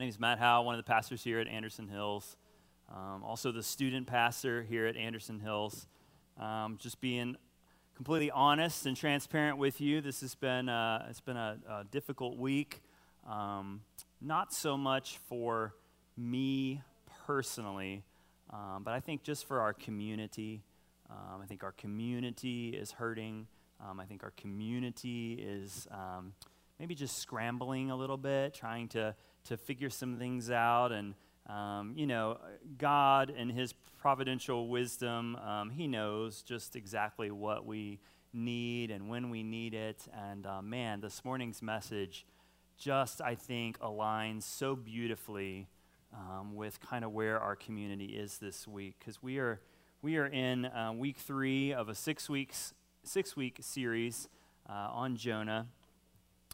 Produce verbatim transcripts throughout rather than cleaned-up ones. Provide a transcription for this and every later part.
My name is Matt Howe, one of the pastors here at Anderson Hills. Um, also the student pastor here at Anderson Hills. Um, just being completely honest and transparent with you, this has been a, it's been a, a difficult week. Um, not so much for me personally, um, but I think just for our community. Um, I think our community is hurting. Um, I think our community is um, maybe just scrambling a little bit, trying to to figure some things out. And, um, you know, God and his providential wisdom, um, he knows just exactly what we need and when we need it. And, uh, man, this morning's message just, I think, aligns so beautifully um, with kind of where our community is this week, because we are we are in uh, week three of a six weeks six week series uh, on Jonah,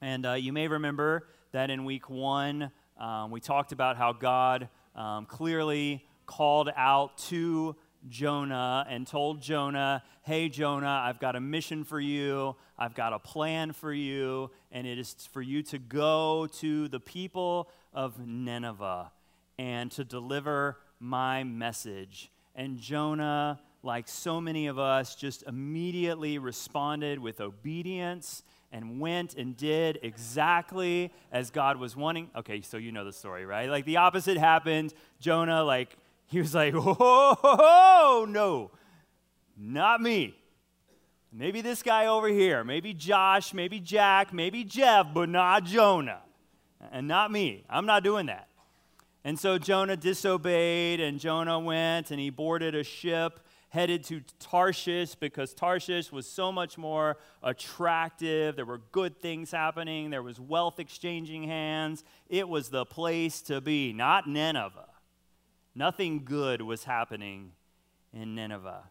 and uh, you may remember that in week one um, we talked about how God um, clearly called out to Jonah and told Jonah, hey, Jonah, I've got a mission for you. I've got a plan for you, and it is for you to go to the people of Nineveh and to deliver my message. And Jonah, like so many of us, just immediately responded with obedience and went and did exactly as God was wanting. Okay, so you know the story, right? Like the opposite happened. Jonah, like, he was like, oh, no, not me. Maybe this guy over here, maybe Josh, maybe Jack, maybe Jeff, but not Jonah, and not me. I'm not doing that. And so Jonah disobeyed, and Jonah went, and he boarded a ship headed to Tarshish because Tarshish was so much more attractive. There were good things happening. There was wealth exchanging hands. It was the place to be, not Nineveh. Nothing good was happening in Nineveh.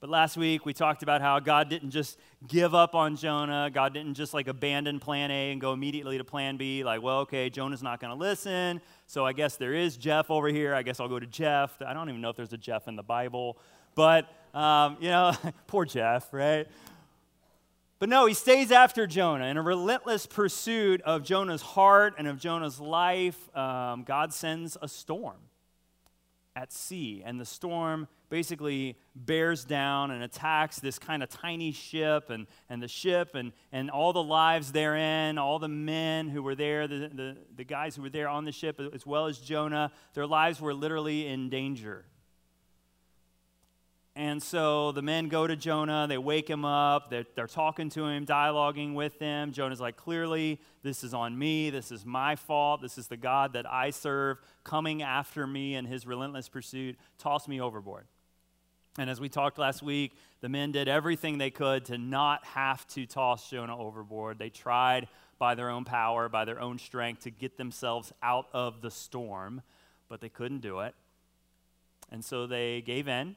But last week, we talked about how God didn't just give up on Jonah. God didn't just like abandon plan A and go immediately to plan B. Like, well, okay, Jonah's not going to listen, so I guess there is Jeff over here. I guess I'll go to Jeff. I don't even know if there's a Jeff in the Bible. But, um, you know, poor Jeff, right? But no, he stays after Jonah in a relentless pursuit of Jonah's heart and of Jonah's life. Um, God sends a storm at sea, and the storm basically bears down and attacks this kind of tiny ship, and, and the ship and, and all the lives therein, all the men who were there, the, the, the guys who were there on the ship, as well as Jonah, their lives were literally in danger. And so the men go to Jonah, they wake him up, they're, they're talking to him, dialoguing with him. Jonah's like, clearly, this is on me, this is my fault, this is the God that I serve coming after me in his relentless pursuit, toss me overboard. And as we talked last week, the men did everything they could to not have to toss Jonah overboard. They tried by their own power, by their own strength to get themselves out of the storm, but they couldn't do it. And so they gave in.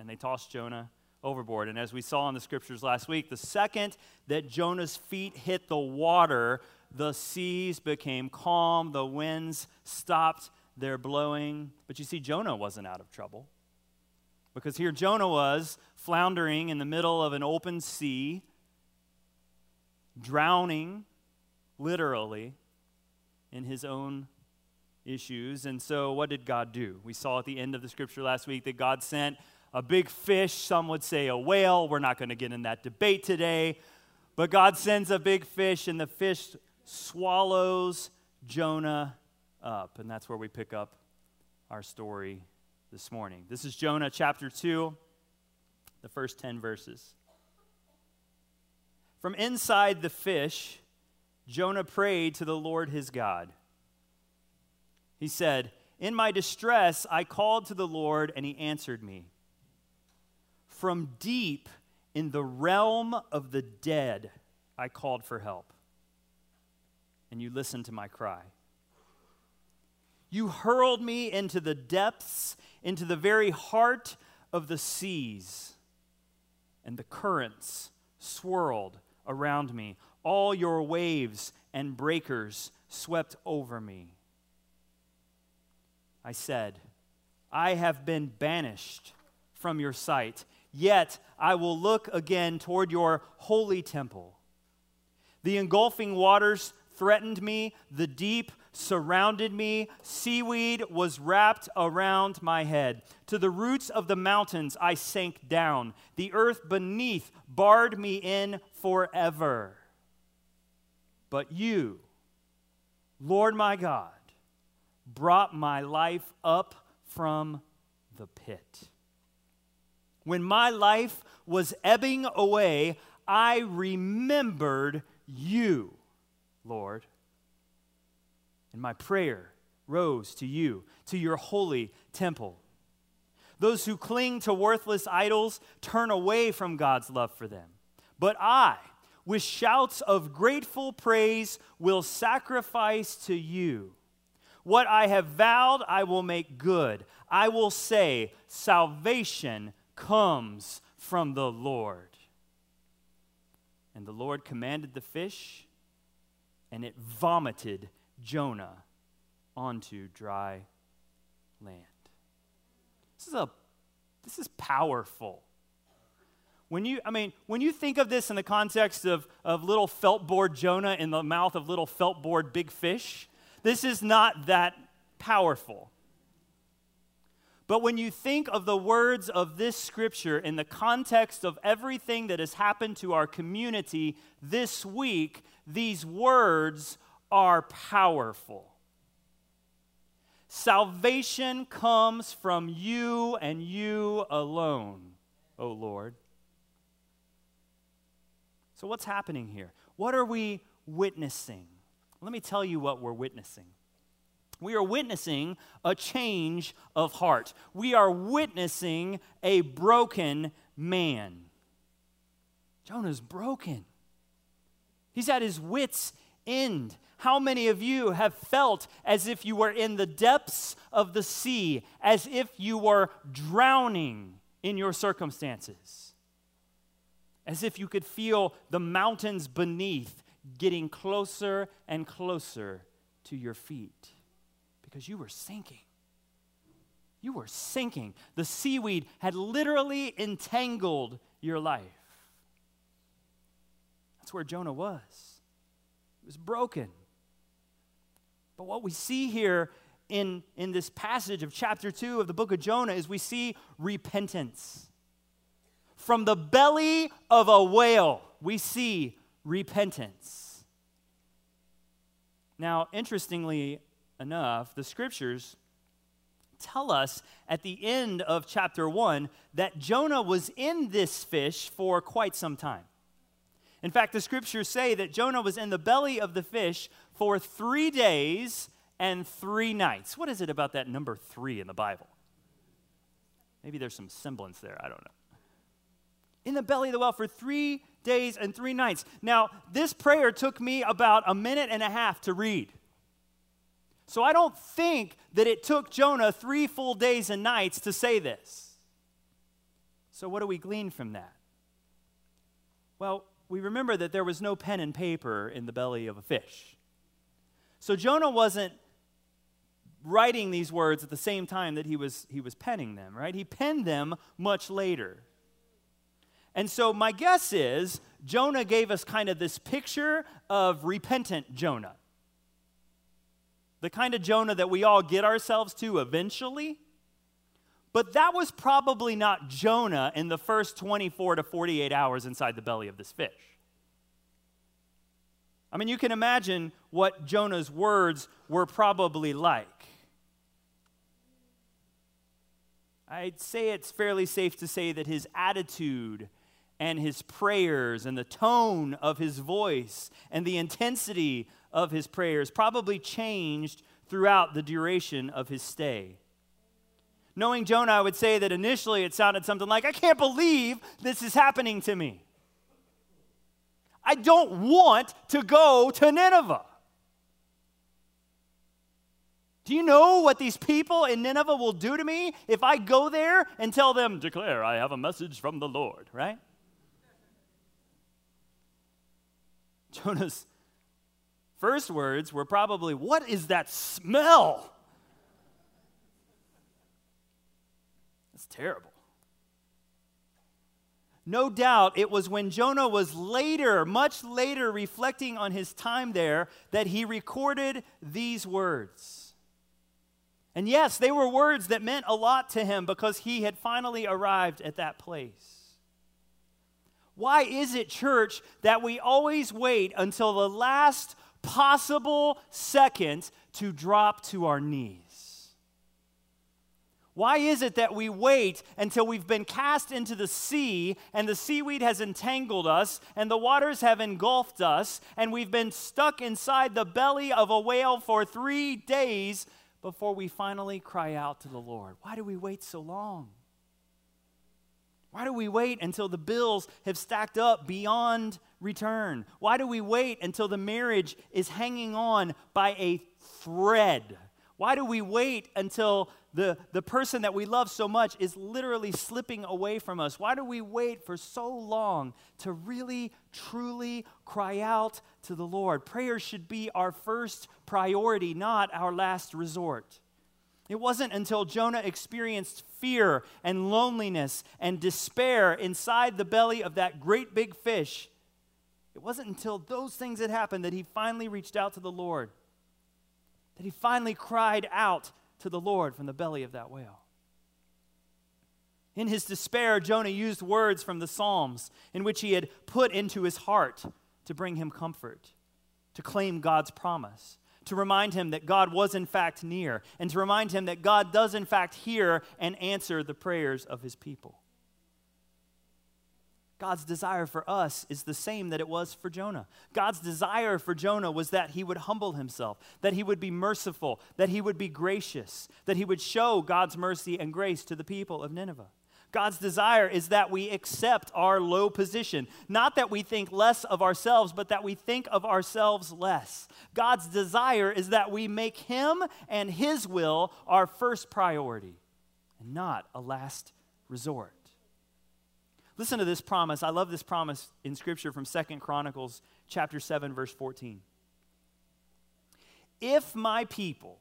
And they tossed Jonah overboard. And as we saw in the scriptures last week, the second that Jonah's feet hit the water, the seas became calm, the winds stopped their blowing. But you see, Jonah wasn't out of trouble. Because here Jonah was floundering in the middle of an open sea, drowning, literally, in his own issues. And so what did God do? We saw at the end of the scripture last week that God sent a big fish, some would say a whale. We're not going to get in that debate today. But God sends a big fish, and the fish swallows Jonah up. And that's where we pick up our story this morning. This is Jonah chapter two, the first ten verses. From inside the fish, Jonah prayed to the Lord his God. He said, "In my distress, I called to the Lord, and he answered me. From deep in the realm of the dead, I called for help, and you listened to my cry. You hurled me into the depths, into the very heart of the seas, and the currents swirled around me. All your waves and breakers swept over me. I said, I have been banished from your sight. Yet I will look again toward your holy temple. The engulfing waters threatened me, the deep surrounded me, seaweed was wrapped around my head. To the roots of the mountains I sank down. The earth beneath barred me in forever. But you, Lord my God, brought my life up from the pit. When my life was ebbing away, I remembered you, Lord. And my prayer rose to you, to your holy temple. Those who cling to worthless idols turn away from God's love for them. But I, with shouts of grateful praise, will sacrifice to you. What I have vowed, I will make good. I will say, salvation comes from the Lord. And the Lord commanded the fish, and it vomited Jonah onto dry land. This is a this is powerful. When you I mean, when you think of this in the context of, of little felt board Jonah in the mouth of little felt board big fish, this is not that powerful. But when you think of the words of this scripture in the context of everything that has happened to our community this week, these words are powerful. Salvation comes from you and you alone, O Lord. So what's happening here? What are we witnessing? Let me tell you what we're witnessing. We are witnessing a change of heart. We are witnessing a broken man. Jonah's broken. He's at his wits' end. How many of you have felt as if you were in the depths of the sea, as if you were drowning in your circumstances? As if you could feel the mountains beneath getting closer and closer to your feet. Because you were sinking. You were sinking. The seaweed had literally entangled your life. That's where Jonah was. He was broken. But what we see here in, in this passage of chapter two of the book of Jonah is we see repentance. From the belly of a whale, we see repentance. Now, interestingly enough, the scriptures tell us at the end of chapter one that Jonah was in this fish for quite some time. In fact, the scriptures say that Jonah was in the belly of the fish for three days and three nights. What is it about that number three in the Bible? Maybe there's some semblance there. I don't know. In the belly of the whale for three days and three nights. Now, this prayer took me about a minute and a half to read. So I don't think that it took Jonah three full days and nights to say this. So what do we glean from that? Well, we remember that there was no pen and paper in the belly of a fish. So Jonah wasn't writing these words at the same time that he was, he was penning them, right? He penned them much later. And so my guess is Jonah gave us kind of this picture of repentant Jonah. The kind of Jonah that we all get ourselves to eventually. But that was probably not Jonah in the first twenty-four to forty-eight hours inside the belly of this fish. I mean, you can imagine what Jonah's words were probably like. I'd say it's fairly safe to say that his attitude and his prayers and the tone of his voice and the intensity of his prayers probably changed throughout the duration of his stay. Knowing Jonah, I would say that initially it sounded something like, I can't believe this is happening to me. I don't want to go to Nineveh. Do you know what these people in Nineveh will do to me if I go there and tell them, declare I have a message from the Lord, right? Jonah's first words were probably, what is that smell? That's terrible. No doubt it was when Jonah was later, much later, reflecting on his time there that he recorded these words. And yes, they were words that meant a lot to him because he had finally arrived at that place. Why is it, church, that we always wait until the last possible second to drop to our knees? Why is it that we wait until we've been cast into the sea and the seaweed has entangled us and the waters have engulfed us and we've been stuck inside the belly of a whale for three days before we finally cry out to the Lord? Why do we wait so long? Why do we wait until the bills have stacked up beyond return? Why do we wait until the marriage is hanging on by a thread? Why do we wait until the, the person that we love so much is literally slipping away from us? Why do we wait for so long to really, truly cry out to the Lord? Prayer should be our first priority, not our last resort. It wasn't until Jonah experienced fear and loneliness and despair inside the belly of that great big fish. It wasn't until those things had happened that he finally reached out to the Lord. That he finally cried out to the Lord from the belly of that whale. In his despair, Jonah used words from the Psalms in which he had put into his heart to bring him comfort, to claim God's promise, to remind him that God was in fact near, and to remind him that God does in fact hear and answer the prayers of his people. God's desire for us is the same that it was for Jonah. God's desire for Jonah was that he would humble himself, that he would be merciful, that he would be gracious, that he would show God's mercy and grace to the people of Nineveh. God's desire is that we accept our low position. Not that we think less of ourselves, but that we think of ourselves less. God's desire is that we make him and his will our first priority, and not a last resort. Listen to this promise. I love this promise in Scripture from Second Chronicles chapter seven, verse fourteen. If my people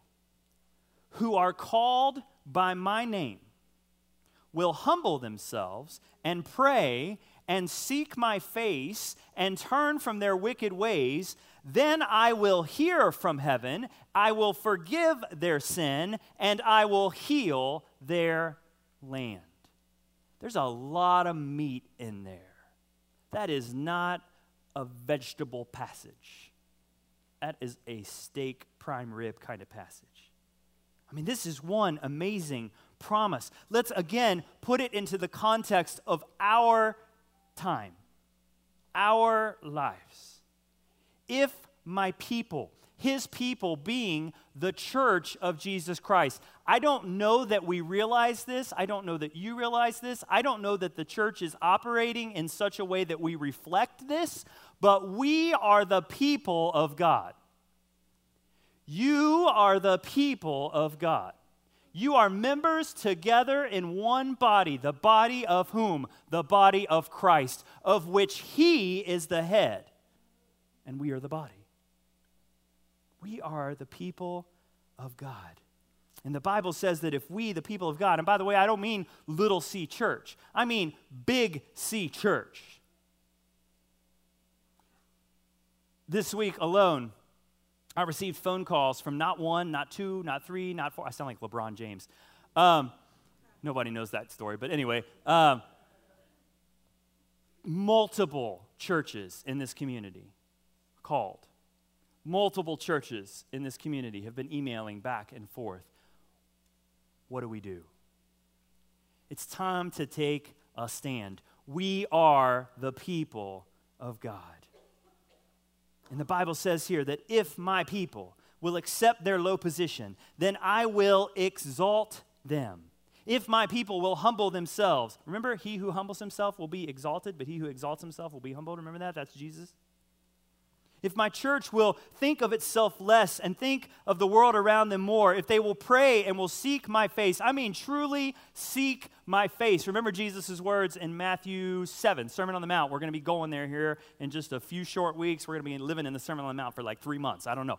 who are called by my name will humble themselves and pray and seek my face and turn from their wicked ways, then I will hear from heaven, I will forgive their sin, and I will heal their land. There's a lot of meat in there. That is not a vegetable passage. That is a steak, prime rib kind of passage. I mean, this is one amazing promise. Let's again put it into the context of our time, our lives. If my people, his people being the church of Jesus Christ. I don't know that we realize this. I don't know that you realize this. I don't know that the church is operating in such a way that we reflect this, but we are the people of God. You are the people of God. You are members together in one body, the body of whom? The body of Christ, of which he is the head, and we are the body. We are the people of God. And the Bible says that if we, the people of God, and by the way, I don't mean little c church. I mean big C church. This week alone, I received phone calls from not one, not two, not three, not four. I sound like LeBron James. Um, nobody knows that story, but anyway. Um, multiple churches in this community called. Multiple churches in this community have been emailing back and forth. What do we do? It's time to take a stand. We are the people of God. And the Bible says here that if my people will accept their low position, then I will exalt them. If my people will humble themselves. Remember, he who humbles himself will be exalted, but he who exalts himself will be humbled. Remember that? That's Jesus. If my church will think of itself less and think of the world around them more, if they will pray and will seek my face, I mean truly seek my face. Remember Jesus' words in Matthew seven, Sermon on the Mount. We're going to be going there here in just a few short weeks. We're going to be living in the Sermon on the Mount for like three months. I don't know.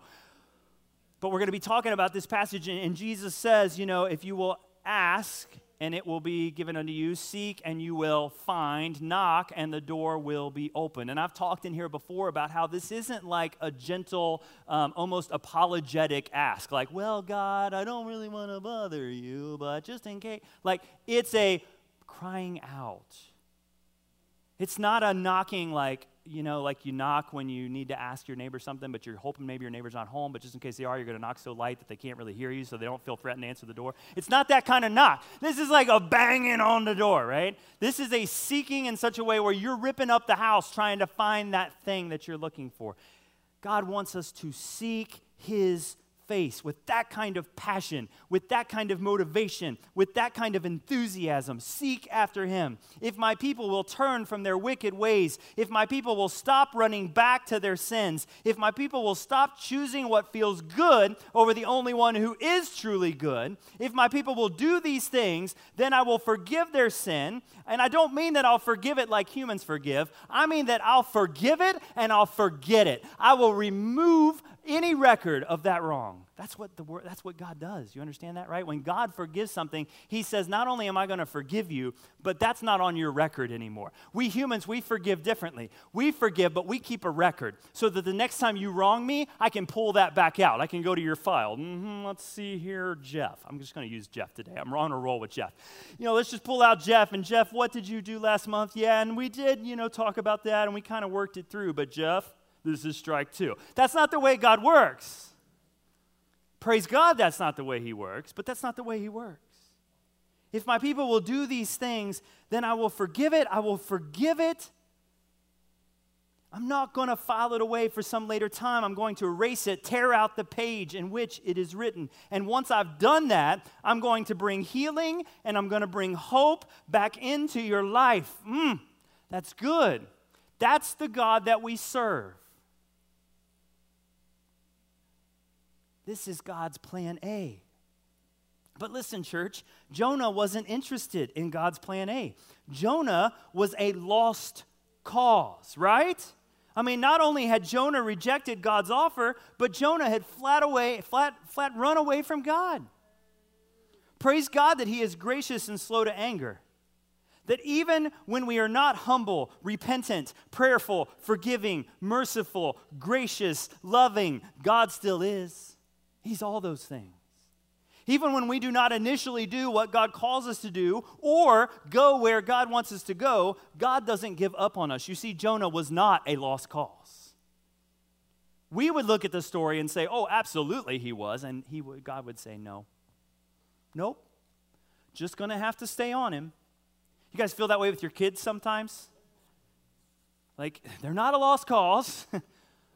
But we're going to be talking about this passage, and Jesus says, you know, if you will ask, and it will be given unto you. Seek, and you will find. Knock, and the door will be open. And I've talked in here before about how this isn't like a gentle, um, almost apologetic ask. Like, well, God, I don't really want to bother you, but just in case. Like, it's a crying out. It's not a knocking like, you know, like you knock when you need to ask your neighbor something, but you're hoping maybe your neighbor's not home, but just in case they are, you're going to knock so light that they can't really hear you, so they don't feel threatened to answer the door. It's not that kind of knock. This is like a banging on the door, right? This is a seeking in such a way where you're ripping up the house trying to find that thing that you're looking for. God wants us to seek his face with that kind of passion, with that kind of motivation, with that kind of enthusiasm. Seek after him. If my people will turn from their wicked ways, if my people will stop running back to their sins, if my people will stop choosing what feels good over the only one who is truly good, if my people will do these things, then I will forgive their sin. And I don't mean that I'll forgive it like humans forgive. I mean that I'll forgive it and I'll forget it. I will remove any record of that wrong. That's what the word, that's what God does. You understand that, right? When God forgives something, he says, not only am I going to forgive you, but that's not on your record anymore. We humans, we forgive differently. We forgive, but we keep a record so that the next time you wrong me, I can pull that back out. I can go to your file. Mm-hmm, let's see here, Jeff. I'm just going to use Jeff today. I'm on a roll with Jeff. You know, let's just pull out Jeff. And Jeff, what did you do last month? Yeah, and we did, you know, talk about that, and we kind of worked it through. But Jeff, this is strike two. That's not the way God works. Praise God, that's not the way he works, but that's not the way he works. If my people will do these things, then I will forgive it. I will forgive it. I'm not going to file it away for some later time. I'm going to erase it, tear out the page in which it is written. And once I've done that, I'm going to bring healing and I'm going to bring hope back into your life. Mm, that's good. That's the God that we serve. This is God's plan A. But listen, church, Jonah wasn't interested in God's plan A. Jonah was a lost cause, right? I mean, not only had Jonah rejected God's offer, but Jonah had flat away, flat, flat run away from God. Praise God that he is gracious and slow to anger. That even when we are not humble, repentant, prayerful, forgiving, merciful, gracious, loving, God still is. He's all those things. Even when we do not initially do what God calls us to do or go where God wants us to go, God doesn't give up on us. You see, Jonah was not a lost cause. We would look at the story and say, oh, absolutely he was. And he would, God would say, no. Nope. Just going to have to stay on him. You guys feel that way with your kids sometimes? Like, they're not a lost cause.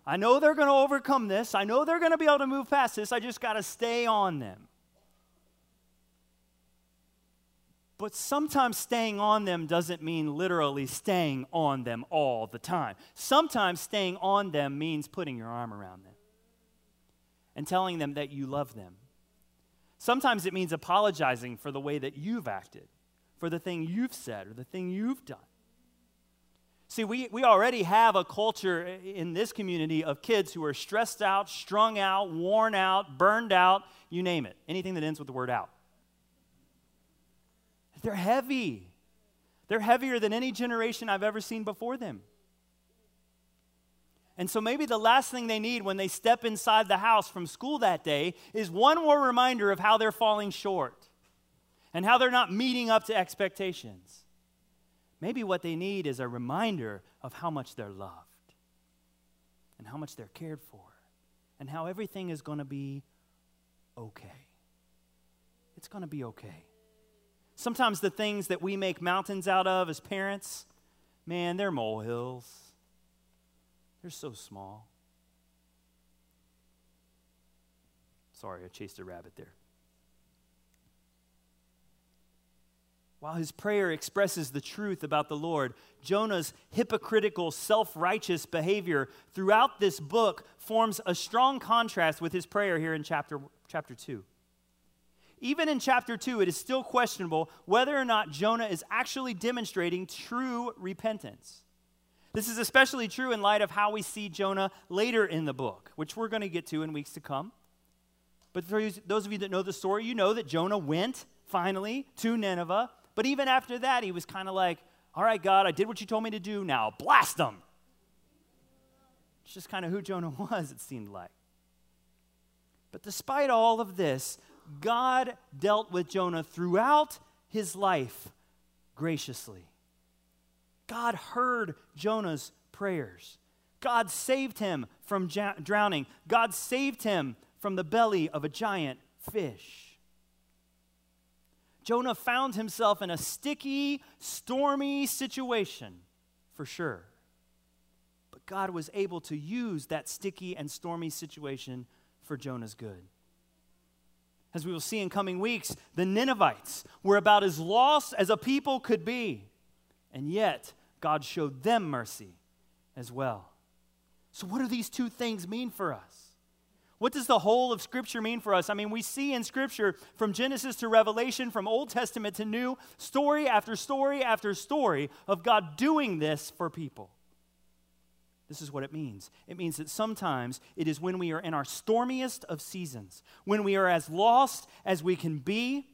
I know they're going to overcome this. I know they're going to be able to move past this. I just got to stay on them. But sometimes staying on them doesn't mean literally staying on them all the time. Sometimes staying on them means putting your arm around them and telling them that you love them. Sometimes it means apologizing for the way that you've acted, for the thing you've said or the thing you've done. See, we, we already have a culture in this community of kids who are stressed out, strung out, worn out, burned out, you name it. Anything that ends with the word out. They're heavy. They're heavier than any generation I've ever seen before them. And so maybe the last thing they need when they step inside the house from school that day is one more reminder of how they're falling short. And how they're not meeting up to expectations. Maybe what they need is a reminder of how much they're loved and how much they're cared for and how everything is going to be okay. It's going to be okay. Sometimes the things that we make mountains out of as parents, man, they're molehills. They're so small. Sorry, I chased a rabbit there. While his prayer expresses the truth about the Lord, Jonah's hypocritical, self-righteous behavior throughout this book forms a strong contrast with his prayer here in chapter, chapter two. Even in chapter two, it is still questionable whether or not Jonah is actually demonstrating true repentance. This is especially true in light of how we see Jonah later in the book, which we're going to get to in weeks to come. But for those of you that know the story, you know that Jonah went finally, to Nineveh. But even after that, he was kind of like, all right, God, I did what you told me to do. Now blast them. It's just kind of who Jonah was, it seemed like. But despite all of this, God dealt with Jonah throughout his life graciously. God heard Jonah's prayers. God saved him from ja- drowning. God saved him from the belly of a giant fish. Jonah found himself in a sticky, stormy situation, for sure. But God was able to use that sticky and stormy situation for Jonah's good. As we will see in coming weeks, the Ninevites were about as lost as a people could be. And yet, God showed them mercy as well. So what do these two things mean for us? What does the whole of Scripture mean for us? I mean, we see in Scripture, from Genesis to Revelation, from Old Testament to New, story after story after story of God doing this for people. This is what it means. It means that sometimes it is when we are in our stormiest of seasons, when we are as lost as we can be,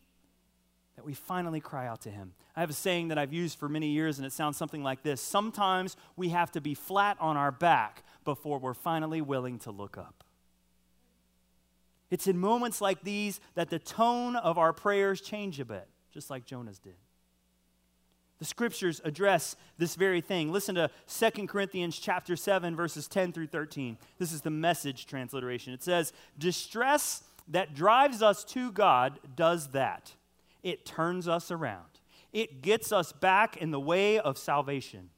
that we finally cry out to Him. I have a saying that I've used for many years, and it sounds something like this. Sometimes we have to be flat on our back before we're finally willing to look up. It's in moments like these that the tone of our prayers change a bit, just like Jonah's did. The Scriptures address this very thing. Listen to Second Corinthians chapter seven, verses ten through thirteen. This is the Message transliteration. It says, distress that drives us to God does that. It turns us around. It gets us back in the way of salvation.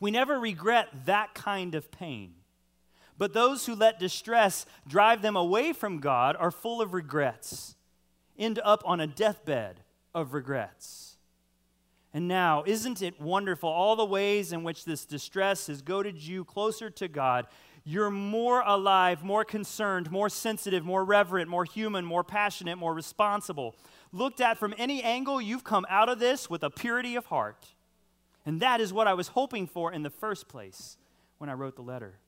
We never regret that kind of pain. But those who let distress drive them away from God are full of regrets, end up on a deathbed of regrets. And now, isn't it wonderful, all the ways in which this distress has goaded you closer to God? You're more alive, more concerned, more sensitive, more reverent, more human, more passionate, more responsible. Looked at from any angle, you've come out of this with a purity of heart. And that is what I was hoping for in the first place when I wrote the letter.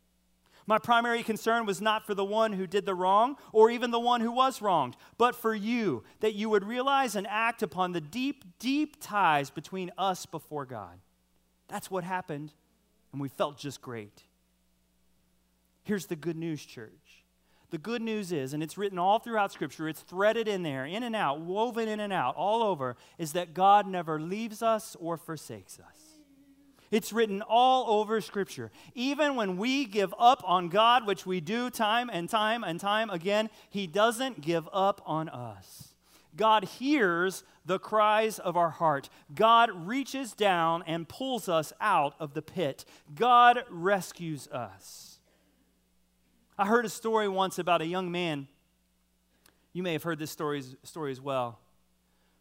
My primary concern was not for the one who did the wrong or even the one who was wronged, but for you, that you would realize and act upon the deep, deep ties between us before God. That's what happened, and we felt just great. Here's the good news, church. The good news is, and it's written all throughout Scripture, it's threaded in there, in and out, woven in and out, all over, is that God never leaves us or forsakes us. It's written all over Scripture. Even when we give up on God, which we do time and time and time again, He doesn't give up on us. God hears the cries of our heart. God reaches down and pulls us out of the pit. God rescues us. I heard a story once about a young man, you may have heard this story, story as well,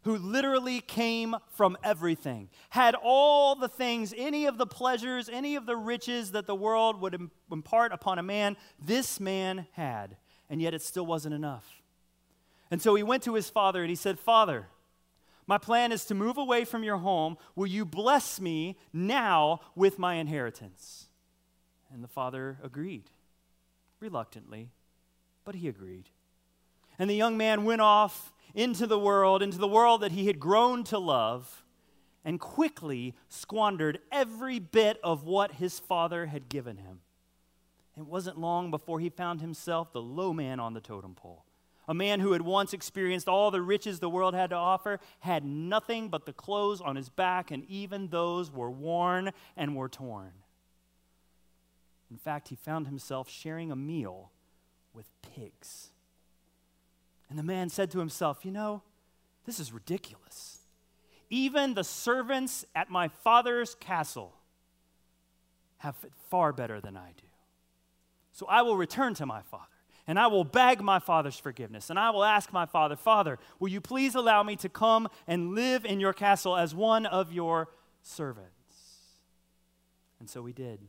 who literally came from everything, had all the things, any of the pleasures, any of the riches that the world would impart upon a man, this man had, and yet it still wasn't enough. And so he went to his father and he said, Father, my plan is to move away from your home. Will you bless me now with my inheritance? And the father agreed, reluctantly, but he agreed. And the young man went off into the world, into the world that he had grown to love, and quickly squandered every bit of what his father had given him. It wasn't long before he found himself the low man on the totem pole. A man who had once experienced all the riches the world had to offer had nothing but the clothes on his back, and even those were worn and were torn. In fact, he found himself sharing a meal with pigs. And the man said to himself, you know, this is ridiculous. Even the servants at my father's castle have it far better than I do. So I will return to my father, and I will beg my father's forgiveness, and I will ask my father, Father, will you please allow me to come and live in your castle as one of your servants? And so he did.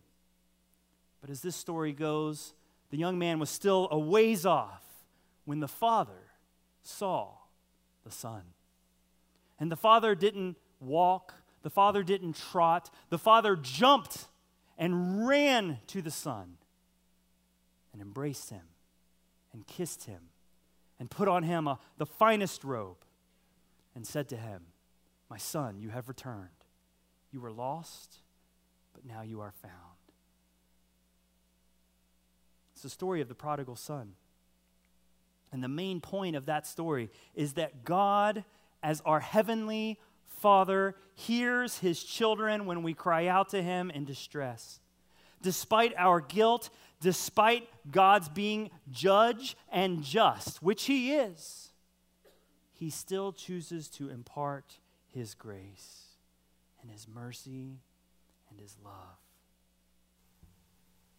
But as this story goes, the young man was still a ways off when the father saw the son. And the father didn't walk, the father didn't trot, the father jumped and ran to the son and embraced him and kissed him and put on him a, the finest robe and said to him, "My son, you have returned. You were lost, but now you are found." It's the story of the prodigal son. And the main point of that story is that God, as our heavenly Father, hears his children when we cry out to him in distress. Despite our guilt, despite God's being judge and just, which he is, he still chooses to impart his grace and his mercy and his love.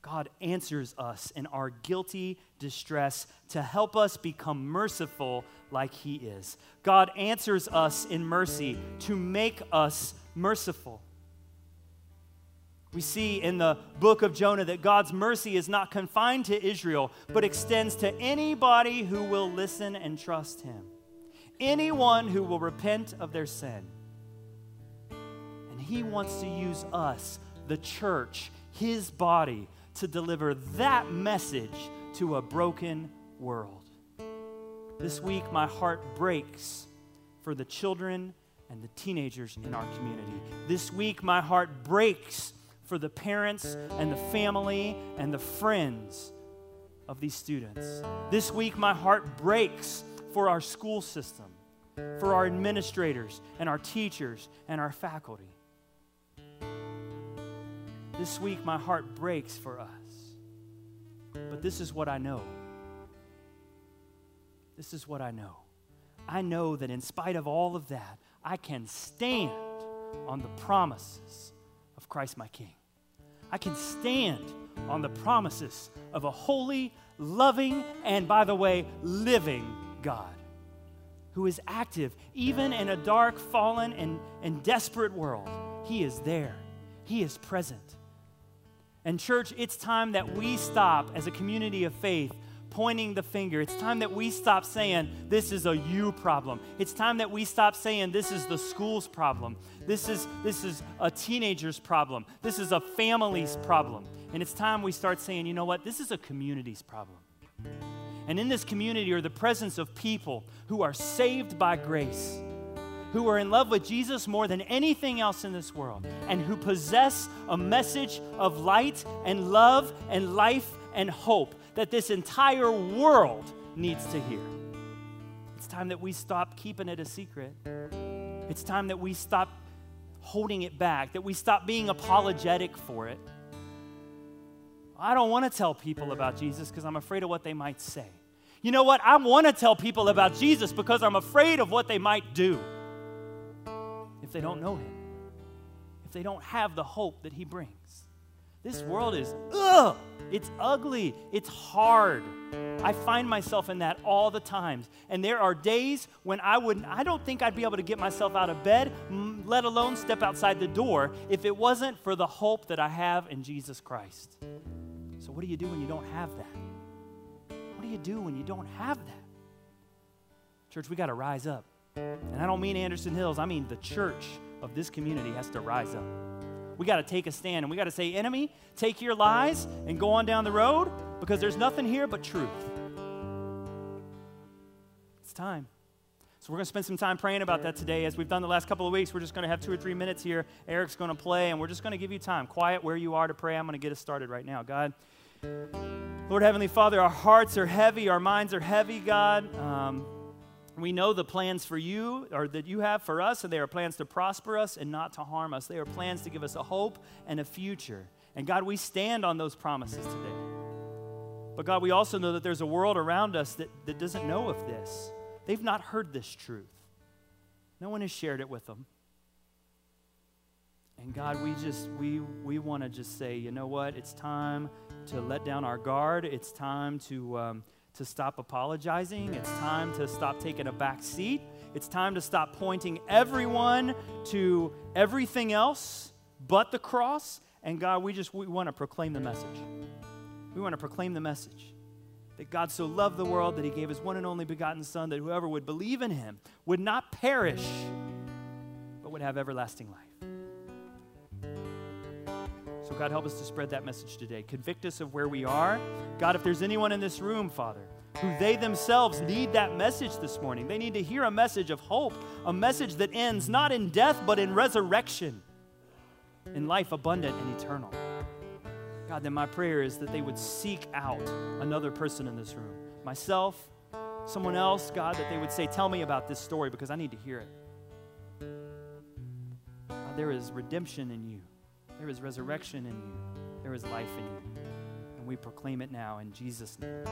God answers us in our guilty distress to help us become merciful like he is. God answers us in mercy to make us merciful. We see in the book of Jonah that God's mercy is not confined to Israel, but extends to anybody who will listen and trust him. Anyone who will repent of their sin. And he wants to use us, the church, his body, to deliver that message to a broken world. This week, my heart breaks for the children and the teenagers in our community. This week, my heart breaks for the parents and the family and the friends of these students. This week, my heart breaks for our school system, for our administrators and our teachers and our faculty. This week, my heart breaks for us. But this is what I know. This is what I know. I know that in spite of all of that, I can stand on the promises of Christ my King. I can stand on the promises of a holy, loving, and by the way, living God, who is active even in a dark, fallen, and, and desperate world. He is there. He is present. And church, it's time that we stop as a community of faith pointing the finger. It's time that we stop saying, this is a you problem. It's time that we stop saying, this is the school's problem. This is, this is a teenager's problem. This is a family's problem. And it's time we start saying, you know what? This is a community's problem. And in this community are the presence of people who are saved by grace, who are in love with Jesus more than anything else in this world, and who possess a message of light and love and life and hope that this entire world needs to hear. It's time that we stop keeping it a secret. It's time that we stop holding it back, that we stop being apologetic for it. I don't want to tell people about Jesus because I'm afraid of what they might say. You know what? I want to tell people about Jesus because I'm afraid of what they might do if they don't know him, if they don't have the hope that he brings. This world is, ugh, it's ugly, it's hard. I find myself in that all the time. And there are days when I wouldn't, I don't think I'd be able to get myself out of bed, let alone step outside the door, if it wasn't for the hope that I have in Jesus Christ. So what do you do when you don't have that? What do you do when you don't have that? Church, we got to rise up. And I don't mean Anderson Hills. I mean the church of this community has to rise up. We got to take a stand, and we got to say, enemy, take your lies and go on down the road, because there's nothing here but truth. It's time. So we're going to spend some time praying about that today. As we've done the last couple of weeks, we're just going to have two or three minutes here. Eric's going to play, and we're just going to give you time. Quiet where you are to pray. I'm going to get us started right now. God, Lord Heavenly Father, our hearts are heavy. Our minds are heavy, God. Um, we know the plans for you, or that you have for us, and they are plans to prosper us and not to harm us. They are plans to give us a hope and a future. And God, we stand on those promises today. But God, we also know that there's a world around us that, that doesn't know of this. They've not heard this truth. No one has shared it with them. And God, we just, we we want to just say, you know what? It's time to let down our guard. It's time to, um, to stop apologizing. It's time to stop taking a back seat. It's time to stop pointing everyone to everything else but the cross. And God, we just, we want to proclaim the message. We want to proclaim the message. That God so loved the world that he gave his one and only begotten Son, that whoever would believe in him would not perish, but would have everlasting life. So God, help us to spread that message today. Convict us of where we are. God, if there's anyone in this room, Father, who they themselves need that message this morning. They need to hear a message of hope, a message that ends not in death, but in resurrection, in life abundant and eternal. God, then my prayer is that they would seek out another person in this room, myself, someone else, God, that they would say, tell me about this story because I need to hear it. God, there is redemption in you. There is resurrection in you. There is life in you. And we proclaim it now in Jesus' name.